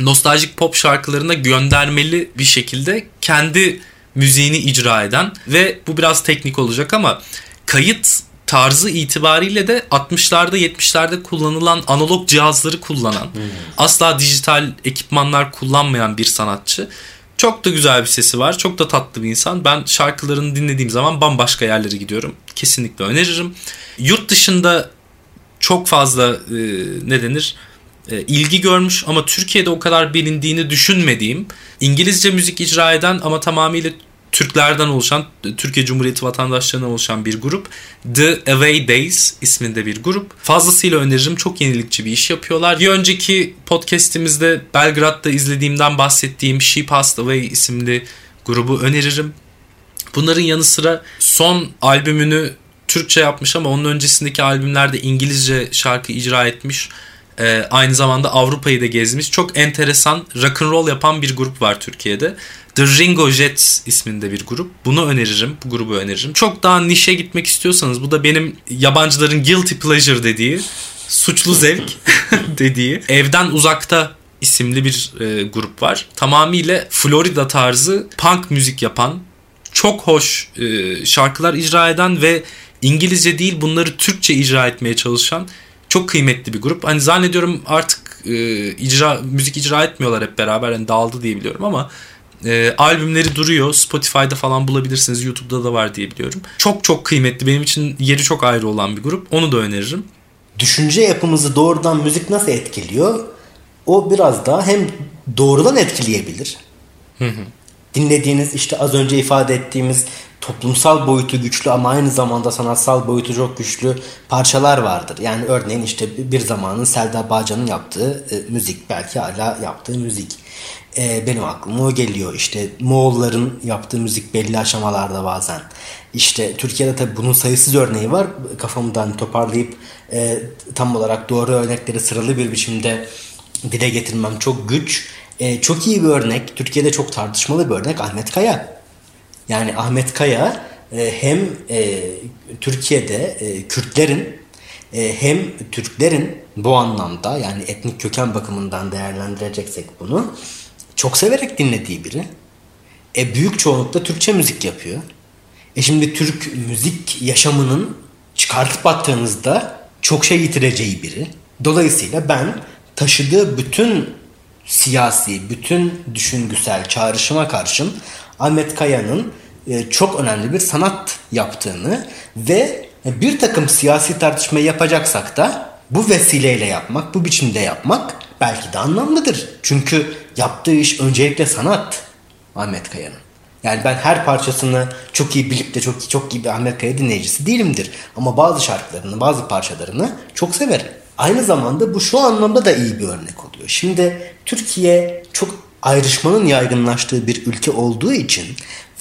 nostaljik pop şarkılarına göndermeli bir şekilde kendi müziğini icra eden ve bu biraz teknik olacak ama kayıt tarzı itibariyle de altmışlarda yetmişlerde kullanılan analog cihazları kullanan, hmm. asla dijital ekipmanlar kullanmayan bir sanatçı. Çok da güzel bir sesi var. Çok da tatlı bir insan. Ben şarkılarını dinlediğim zaman bambaşka yerlere gidiyorum. Kesinlikle öneririm. Yurt dışında çok fazla e, ne denir? E, ilgi görmüş ama Türkiye'de o kadar bilindiğini düşünmediğim, İngilizce müzik icra eden ama tamamıyla Türklerden oluşan, Türkiye Cumhuriyeti vatandaşlarından oluşan bir grup. The Away Days isminde bir grup. Fazlasıyla öneririm. Çok yenilikçi bir iş yapıyorlar. Bir önceki podcastimizde Belgrad'da izlediğimden bahsettiğim She Passed Away isimli grubu öneririm. Bunların yanı sıra son albümünü Türkçe yapmış ama onun öncesindeki albümlerde İngilizce şarkı icra etmiş. Ee, aynı zamanda Avrupa'yı da gezmiş. Çok enteresan rock'n'roll yapan bir grup var Türkiye'de. The Ringo Jets isminde bir grup. Bunu öneririm. Bu grubu öneririm. Çok daha nişe gitmek istiyorsanız, bu da benim yabancıların guilty pleasure dediği, suçlu zevk dediği Evden Uzakta isimli bir e, grup var. Tamamıyla Florida tarzı punk müzik yapan, çok hoş e, şarkılar icra eden ve İngilizce değil bunları Türkçe icra etmeye çalışan çok kıymetli bir grup. Hani zannediyorum artık e, icra müzik icra etmiyorlar hep beraber. Yani dağıldı diye biliyorum ama e, albümleri duruyor. Spotify'da falan bulabilirsiniz. YouTube'da da var diye biliyorum. Çok çok kıymetli. Benim için yeri çok ayrı olan bir grup. Onu da öneririm. Düşünce yapımızı doğrudan müzik nasıl etkiliyor? O biraz daha hem doğrudan etkileyebilir. Hı hı. Dinlediğiniz, işte az önce ifade ettiğimiz toplumsal boyutu güçlü ama aynı zamanda sanatsal boyutu çok güçlü parçalar vardır. Yani örneğin işte bir zamanın Selda Bağcan'ın yaptığı e, müzik, belki hala yaptığı müzik. E, benim aklıma o geliyor. İşte Moğolların yaptığı müzik belli aşamalarda bazen. İşte Türkiye'de tabii bunun sayısız örneği var. Kafamdan toparlayıp e, tam olarak doğru örnekleri sıralı bir biçimde dile getirmem çok güç. E, çok iyi bir örnek, Türkiye'de çok tartışmalı bir örnek Ahmet Kaya. Yani Ahmet Kaya e, hem e, Türkiye'de e, Kürtlerin e, hem Türklerin bu anlamda, yani etnik köken bakımından değerlendireceksek bunu, çok severek dinlediği biri. E, büyük çoğunlukla Türkçe müzik yapıyor. E şimdi Türk müzik yaşamının çıkartıp attığınızda çok şey yitireceği biri. Dolayısıyla ben taşıdığı bütün siyasi, bütün düşüngüsel çağrışıma karşın Ahmet Kaya'nın çok önemli bir sanat yaptığını ve bir takım siyasi tartışmayı yapacaksak da bu vesileyle yapmak, bu biçimde yapmak belki de anlamlıdır. Çünkü yaptığı iş öncelikle sanat Ahmet Kaya'nın. Yani ben her parçasını çok iyi bilip de çok, çok iyi bir Ahmet Kaya dinleyicisi değilimdir. Ama bazı şarkılarını, bazı parçalarını çok severim. Aynı zamanda bu şu anlamda da iyi bir örnek oluyor. Şimdi Türkiye çok ayrışmanın yaygınlaştığı bir ülke olduğu için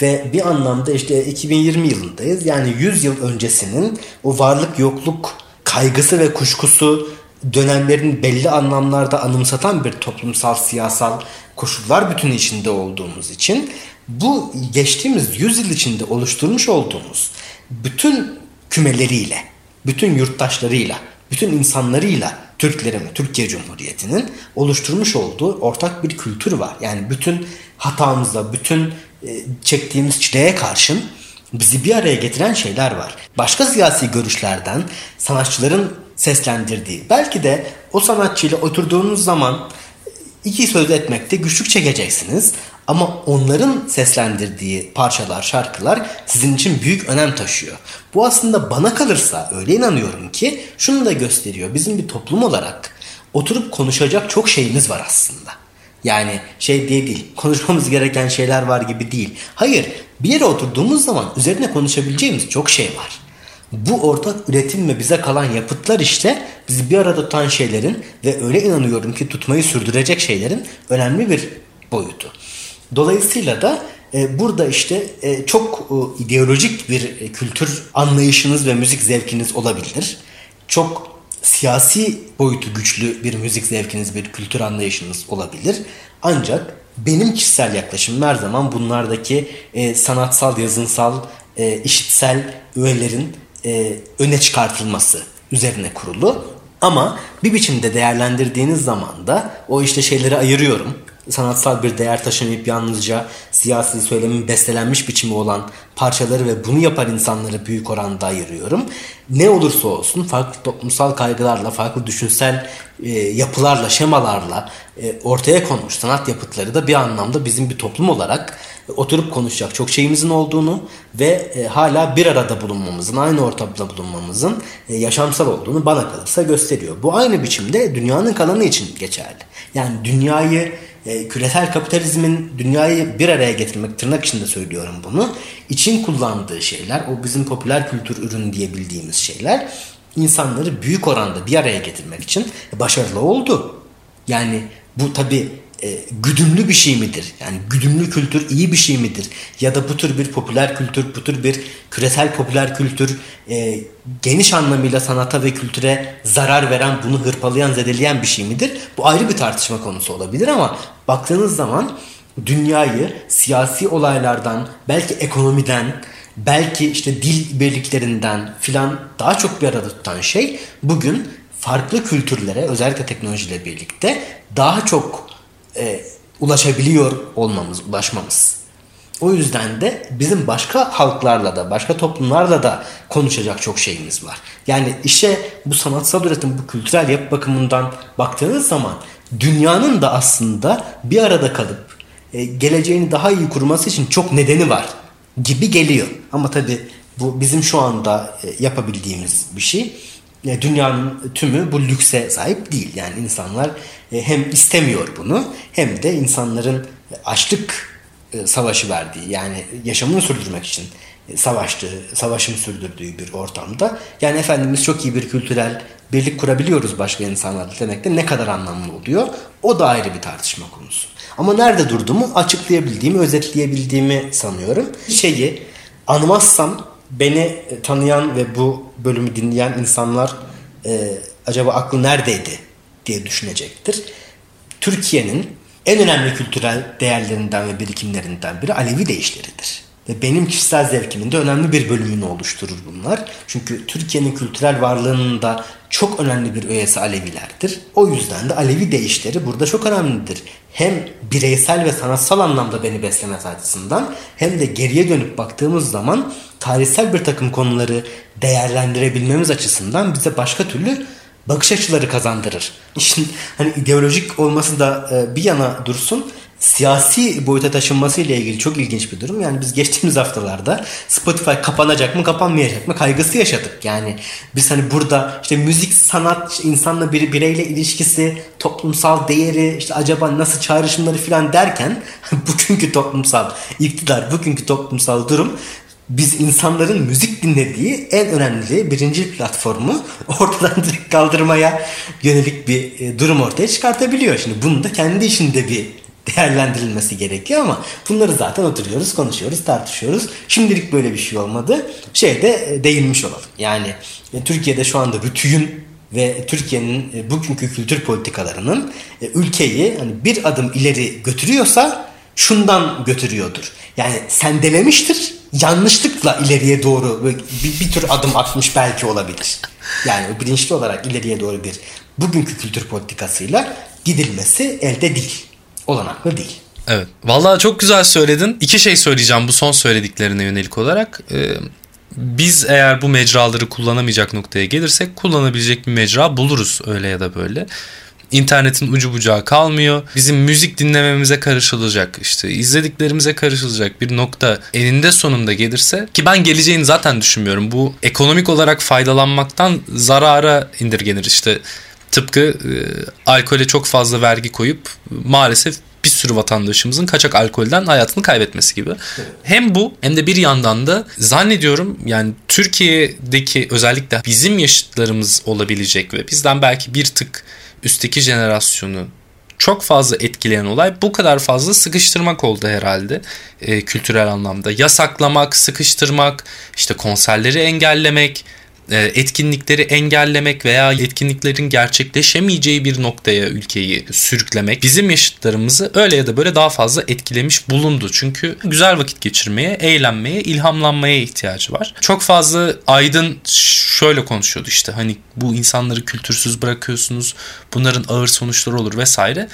ve bir anlamda işte iki bin yirmi yılındayız. Yani yüz yıl öncesinin o varlık yokluk kaygısı ve kuşkusu dönemlerin belli anlamlarda anımsatan bir toplumsal siyasal koşullar bütünü içinde olduğumuz için bu geçtiğimiz yüz yıl içinde oluşturmuş olduğumuz bütün kümeleriyle, bütün yurttaşlarıyla, bütün insanlarıyla Türklerin, Türkiye Cumhuriyeti'nin oluşturmuş olduğu ortak bir kültür var. Yani bütün hatamıza, bütün çektiğimiz çileye karşın bizi bir araya getiren şeyler var. Başka siyasi görüşlerden sanatçıların seslendirdiği, belki de o sanatçıyla oturduğunuz zaman iki söz etmekte güçlük çekeceksiniz ama onların seslendirdiği parçalar, şarkılar sizin için büyük önem taşıyor. Bu aslında bana kalırsa, öyle inanıyorum ki, şunu da gösteriyor. Bizim bir toplum olarak oturup konuşacak çok şeyimiz var aslında. Yani şey diye değil, konuşmamız gereken şeyler var gibi değil. Hayır, bir yere oturduğumuz zaman üzerine konuşabileceğimiz çok şey var. Bu ortak üretim ve bize kalan yapıtlar işte bizi bir arada tutan şeylerin ve öyle inanıyorum ki tutmayı sürdürecek şeylerin önemli bir boyutu. Dolayısıyla da e, burada işte e, çok e, ideolojik bir e, kültür anlayışınız ve müzik zevkiniz olabilir. Çok siyasi boyutu güçlü bir müzik zevkiniz, bir kültür anlayışınız olabilir. Ancak benim kişisel yaklaşımım her zaman bunlardaki e, sanatsal, yazınsal, e, işitsel öğelerin e, öne çıkartılması üzerine kurulu. Ama bir biçimde değerlendirdiğiniz zaman da o işte şeyleri ayırıyorum. Sanatsal bir değer taşımayıp yalnızca siyasi söylemin bestelenmiş biçimi olan parçaları ve bunu yapan insanları büyük oranda ayırıyorum. Ne olursa olsun farklı toplumsal kaygılarla, farklı düşünsel e, yapılarla, şemalarla e, ortaya konmuş sanat yapıtları da bir anlamda bizim bir toplum olarak e, oturup konuşacak çok şeyimizin olduğunu ve e, hala bir arada bulunmamızın, aynı ortamda bulunmamızın e, yaşamsal olduğunu bana kalırsa gösteriyor. Bu aynı biçimde dünyanın kalanı için geçerli. Yani dünyayı E, küresel kapitalizmin dünyayı bir araya getirmek, tırnak içinde söylüyorum bunu, için kullandığı şeyler, o bizim popüler kültür ürünü diyebildiğimiz şeyler, insanları büyük oranda bir araya getirmek için başarılı oldu. Yani bu tabii e, güdümlü bir şey midir? Yani güdümlü kültür iyi bir şey midir? Ya da bu tür bir popüler kültür, bu tür bir küresel popüler kültür e, geniş anlamıyla sanata ve kültüre zarar veren, bunu hırpalayan, zedeleyen bir şey midir? Bu ayrı bir tartışma konusu olabilir ama baktığınız zaman dünyayı siyasi olaylardan, belki ekonomiden, belki işte dil birliklerinden filan daha çok bir arada tutan şey bugün farklı kültürlere, özellikle teknolojiyle birlikte daha çok e, ulaşabiliyor olmamız, ulaşmamız. O yüzden de bizim başka halklarla da, başka toplumlarla da konuşacak çok şeyimiz var. Yani işe bu sanatsal üretim, bu kültürel yapı bakımından baktığınız zaman dünyanın da aslında bir arada kalıp geleceğini daha iyi kurması için çok nedeni var gibi geliyor. Ama tabii bu bizim şu anda yapabildiğimiz bir şey. Dünyanın tümü bu lükse sahip değil. Yani insanlar hem istemiyor bunu, hem de insanların açlık savaşı verdiği, yani yaşamını sürdürmek için savaştığı, savaşını sürdürdüğü bir ortamda, yani Efendimiz çok iyi bir kültürel birlik kurabiliyoruz başka insanlarla demek de ne kadar anlamlı oluyor, o da ayrı bir tartışma konusu. Ama nerede durduğumu açıklayabildiğimi, özetleyebildiğimi sanıyorum. Şeyi anmazsam beni tanıyan ve bu bölümü dinleyen insanlar e, acaba aklı neredeydi diye düşünecektir. Türkiye'nin en önemli kültürel değerlerinden ve birikimlerinden biri Alevi deyişleridir. Ve benim kişisel zevkimin de önemli bir bölümünü oluşturur bunlar. Çünkü Türkiye'nin kültürel varlığının da çok önemli bir üyesi Alevilerdir. O yüzden de Alevi deyişleri burada çok önemlidir. Hem bireysel ve sanatsal anlamda beni beslemez açısından, hem de geriye dönüp baktığımız zaman tarihsel bir takım konuları değerlendirebilmemiz açısından bize başka türlü bakış açıları kazandırır. İşin hani ideolojik olması da bir yana dursun, siyasi boyuta taşınması ile ilgili çok ilginç bir durum. Yani biz geçtiğimiz haftalarda Spotify kapanacak mı, kapanmayacak mı kaygısı yaşadık. Yani biz hani burada işte müzik, sanat, insanla bir bireyle ilişkisi, toplumsal değeri, işte acaba nasıl çağrışımları filan derken bugünkü toplumsal iktidar, bugünkü toplumsal durum, biz insanların müzik dinlediği en önemli birinci platformu ortadan direkt kaldırmaya yönelik bir durum ortaya çıkartabiliyor. Şimdi bunun da kendi içinde bir değerlendirilmesi gerekiyor ama bunları zaten oturuyoruz, konuşuyoruz, tartışıyoruz. Şimdilik böyle bir şey olmadı. Şeyde değinmiş olalım. Yani Türkiye'de şu anda rütüyün ve Türkiye'nin bugünkü kültür politikalarının ülkeyi hani bir adım ileri götürüyorsa şundan götürüyordur. Yani sendelemiştir. Yanlışlıkla ileriye doğru bir, bir tür adım atmış belki olabilir. Yani bilinçli olarak ileriye doğru bir bugünkü kültür politikasıyla gidilmesi elde değil. Olanaklı değil. Evet. Vallahi çok güzel söyledin. İki şey söyleyeceğim bu son söylediklerine yönelik olarak. Ee, biz eğer bu mecraları kullanamayacak noktaya gelirsek kullanabilecek bir mecra buluruz öyle ya da böyle. İnternetin ucu bucağı kalmıyor. Bizim müzik dinlememize karışılacak, işte izlediklerimize karışılacak bir nokta eninde sonunda gelirse, ki ben geleceğini zaten düşünmüyorum. Bu ekonomik olarak faydalanmaktan zarara indirgenir. İşte tıpkı e, alkole çok fazla vergi koyup maalesef bir sürü vatandaşımızın kaçak alkolden hayatını kaybetmesi gibi. Hem bu hem de bir yandan da zannediyorum yani Türkiye'deki özellikle bizim yaşıtlarımız olabilecek ve bizden belki bir tık üstteki jenerasyonu çok fazla etkileyen olay bu kadar fazla sıkıştırmak oldu herhalde e, kültürel anlamda. Yasaklamak, sıkıştırmak, işte konserleri engellemek, etkinlikleri engellemek veya etkinliklerin gerçekleşemeyeceği bir noktaya ülkeyi sürüklemek bizim yaşıtlarımızı öyle ya da böyle daha fazla etkilemiş bulundu. Çünkü güzel vakit geçirmeye, eğlenmeye, ilhamlanmaya ihtiyacı var. Çok fazla aydın şöyle konuşuyordu işte, hani bu insanları kültürsüz bırakıyorsunuz, bunların ağır sonuçları olur vesaire.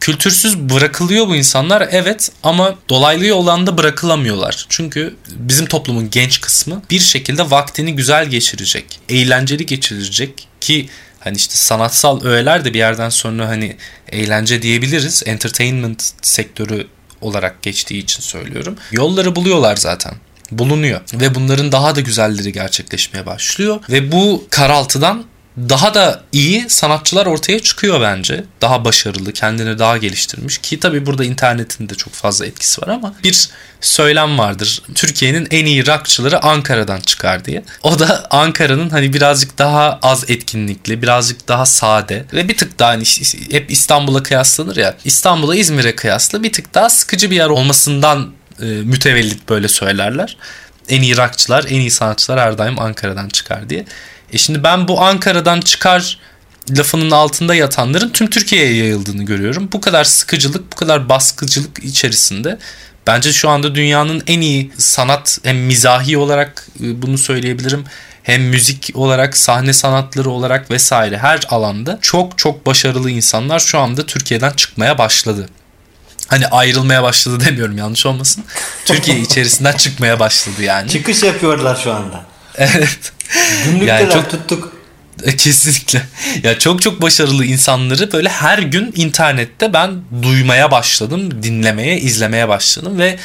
Kültürsüz bırakılıyor bu insanlar, evet, ama dolaylı yoldan da bırakılamıyorlar. Çünkü bizim toplumun genç kısmı bir şekilde vaktini güzel geçirecek, eğlenceli geçirecek ki hani işte sanatsal öğeler de bir yerden sonra hani eğlence diyebiliriz. Entertainment sektörü olarak geçtiği için söylüyorum. Yolları buluyorlar zaten. Bulunuyor ve bunların daha da güzelleri gerçekleşmeye başlıyor ve bu karaltıdan daha da iyi sanatçılar ortaya çıkıyor bence. Daha başarılı, kendini daha geliştirmiş ki tabii burada internetin de çok fazla etkisi var ama bir söylem vardır. Türkiye'nin en iyi rockçıları Ankara'dan çıkar diye. O da Ankara'nın hani birazcık daha az etkinlikli, birazcık daha sade ve bir tık daha hani hep İstanbul'a kıyaslanır ya. İstanbul'a, İzmir'e kıyasla bir tık daha sıkıcı bir yer olmasından e, mütevellit böyle söylerler. En iyi rockçılar, en iyi sanatçılar her daim Ankara'dan çıkar diye. E şimdi ben bu Ankara'dan çıkar lafının altında yatanların tüm Türkiye'ye yayıldığını görüyorum. Bu kadar sıkıcılık, bu kadar baskıcılık içerisinde bence şu anda dünyanın en iyi sanat, hem mizahi olarak bunu söyleyebilirim, hem müzik olarak, sahne sanatları olarak vesaire her alanda çok çok başarılı insanlar şu anda Türkiye'den çıkmaya başladı. Hani ayrılmaya başladı demiyorum, yanlış olmasın. Türkiye içerisinden çıkmaya başladı yani. Çıkış yapıyorlar şu anda. Evet. Günlükler yani tuttuk. Kesinlikle. Ya çok çok başarılı insanları böyle her gün internette ben duymaya başladım, dinlemeye, izlemeye başladım ve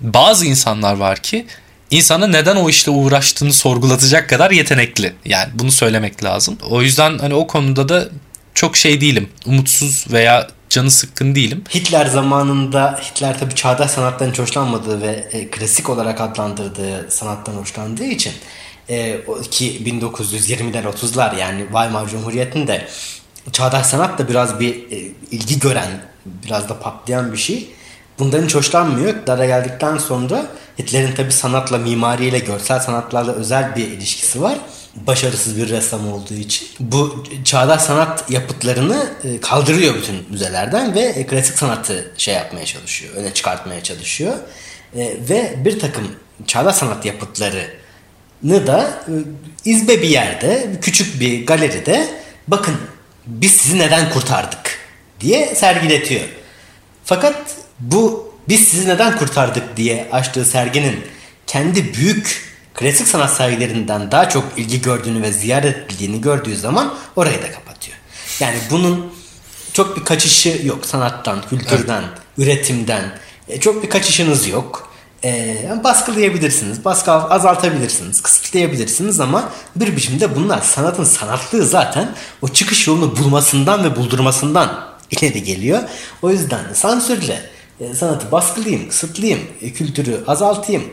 bazı insanlar var ki insana neden o işle uğraştığını sorgulatacak kadar yetenekli. Yani bunu söylemek lazım. O yüzden hani o konuda da çok şey değilim. Umutsuz veya canı sıkkın değilim. Hitler zamanında, Hitler tabii çağdaş sanattan hiç hoşlanmadığı ve klasik olarak adlandırdığı sanattan hoşlandığı için e, ki bin dokuz yüz yirmiler otuzlar yani Weimar Cumhuriyeti'nde çağdaş sanat da biraz bir e, ilgi gören, biraz da patlayan bir şey. Bundan hiç hoşlanmıyor. Hitler'e geldikten sonra Hitler'in tabii sanatla, mimariyle, görsel sanatlarla özel bir ilişkisi var. Başarısız bir ressam olduğu için. Bu çağdaş sanat yapıtlarını kaldırıyor bütün müzelerden ve klasik sanatı şey yapmaya çalışıyor, öne çıkartmaya çalışıyor. Ve bir takım çağdaş sanat yapıtlarını da izbe bir yerde, küçük bir galeride bakın biz sizi neden kurtardık diye sergiletiyor. Fakat bu biz sizi neden kurtardık diye açtığı serginin kendi büyük klasik sanat sergilerinden daha çok ilgi gördüğünü ve ziyaret edildiğini gördüğü zaman orayı da kapatıyor. Yani bunun çok bir kaçışı yok. Sanattan, kültürden, evet, üretimden çok bir kaçışınız yok. E, baskılayabilirsiniz, baskı azaltabilirsiniz, kısıtlayabilirsiniz ama bir biçimde bunlar sanatın sanatlığı zaten o çıkış yolunu bulmasından ve buldurmasından ileri geliyor. O yüzden sansürle e, sanatı baskılayayım, kısıtlayayım, e, kültürü azaltayım.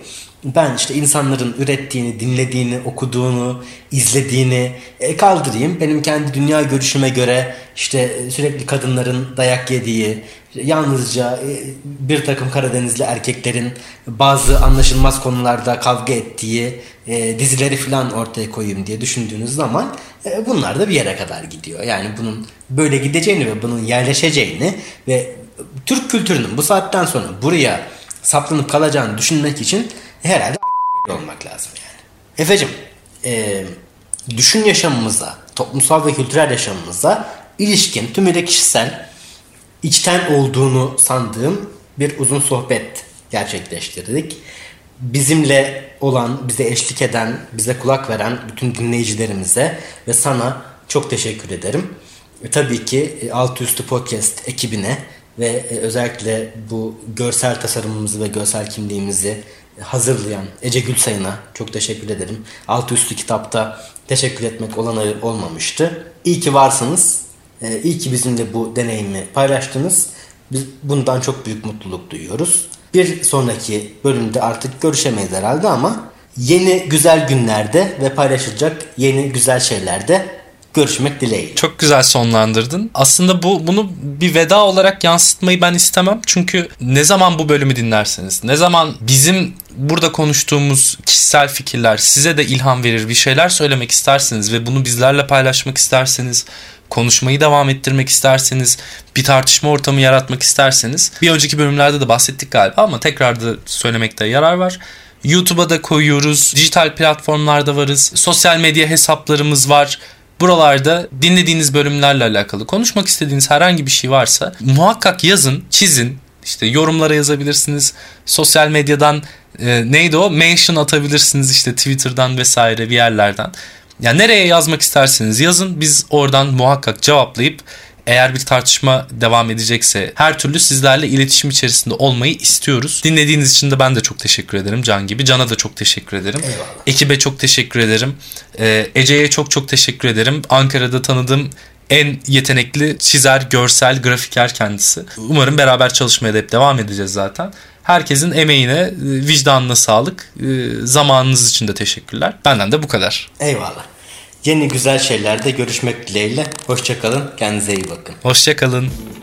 Ben işte insanların ürettiğini, dinlediğini, okuduğunu, izlediğini kaldırayım. Benim kendi dünya görüşüme göre işte sürekli kadınların dayak yediği, yalnızca bir takım Karadenizli erkeklerin bazı anlaşılmaz konularda kavga ettiği dizileri falan ortaya koyayım diye düşündüğünüz zaman bunlar da bir yere kadar gidiyor. Yani bunun böyle gideceğini ve bunun yerleşeceğini ve Türk kültürünün bu saatten sonra buraya saplanıp kalacağını düşünmek için herhalde olmak lazım yani. Efe'cim, e, düşün yaşamımıza, toplumsal ve kültürel yaşamımıza ilişkin tümüyle kişisel, içten olduğunu sandığım bir uzun sohbet gerçekleştirdik. Bizimle olan, bize eşlik eden, bize kulak veren bütün dinleyicilerimize ve sana çok teşekkür ederim. E, tabii ki Altı Üstü Podcast ekibine ve e, özellikle bu görsel tasarımımızı ve görsel kimliğimizi hazırlayan Ece Gülsay'ına çok teşekkür ederim. Altı Üstü kitapta teşekkür etmek olanağı olmamıştı. İyi ki varsınız. Ee, iyi ki bizimle bu deneyimi paylaştınız. Biz bundan çok büyük mutluluk duyuyoruz. Bir sonraki bölümde artık görüşemeyiz herhalde ama yeni güzel günlerde ve paylaşılacak yeni güzel şeylerde görüşmek dileğiyle. Çok güzel sonlandırdın. Aslında bu bunu bir veda olarak yansıtmayı ben istemem. Çünkü ne zaman bu bölümü dinlerseniz, ne zaman bizim burada konuştuğumuz kişisel fikirler size de ilham verir, bir şeyler söylemek isterseniz ve bunu bizlerle paylaşmak isterseniz, konuşmayı devam ettirmek isterseniz, bir tartışma ortamı yaratmak isterseniz, bir önceki bölümlerde de bahsettik galiba ama tekrar da söylemekte yarar var. YouTube'a da koyuyoruz, dijital platformlarda varız, sosyal medya hesaplarımız var. Buralarda dinlediğiniz bölümlerle alakalı konuşmak istediğiniz herhangi bir şey varsa muhakkak yazın, çizin. İşte yorumlara yazabilirsiniz, sosyal medyadan e, neydi o? Mention atabilirsiniz işte Twitter'dan vesaire bir yerlerden. Yani nereye yazmak isterseniz yazın, biz oradan muhakkak cevaplayıp eğer bir tartışma devam edecekse her türlü sizlerle iletişim içerisinde olmayı istiyoruz. Dinlediğiniz için de ben de çok teşekkür ederim Can gibi. Can'a da çok teşekkür ederim. Eyvallah. Ekibe çok teşekkür ederim. Ee, Ece'ye çok çok teşekkür ederim. Ankara'da tanıdığım en yetenekli çizer, görsel, grafiker kendisi. Umarım beraber çalışmaya da hep devam edeceğiz zaten. Herkesin emeğine, vicdanına sağlık. Zamanınız için de teşekkürler. Benden de bu kadar. Eyvallah. Yeni güzel şeylerde görüşmek dileğiyle. Hoşça kalın. Kendinize iyi bakın. Hoşça kalın.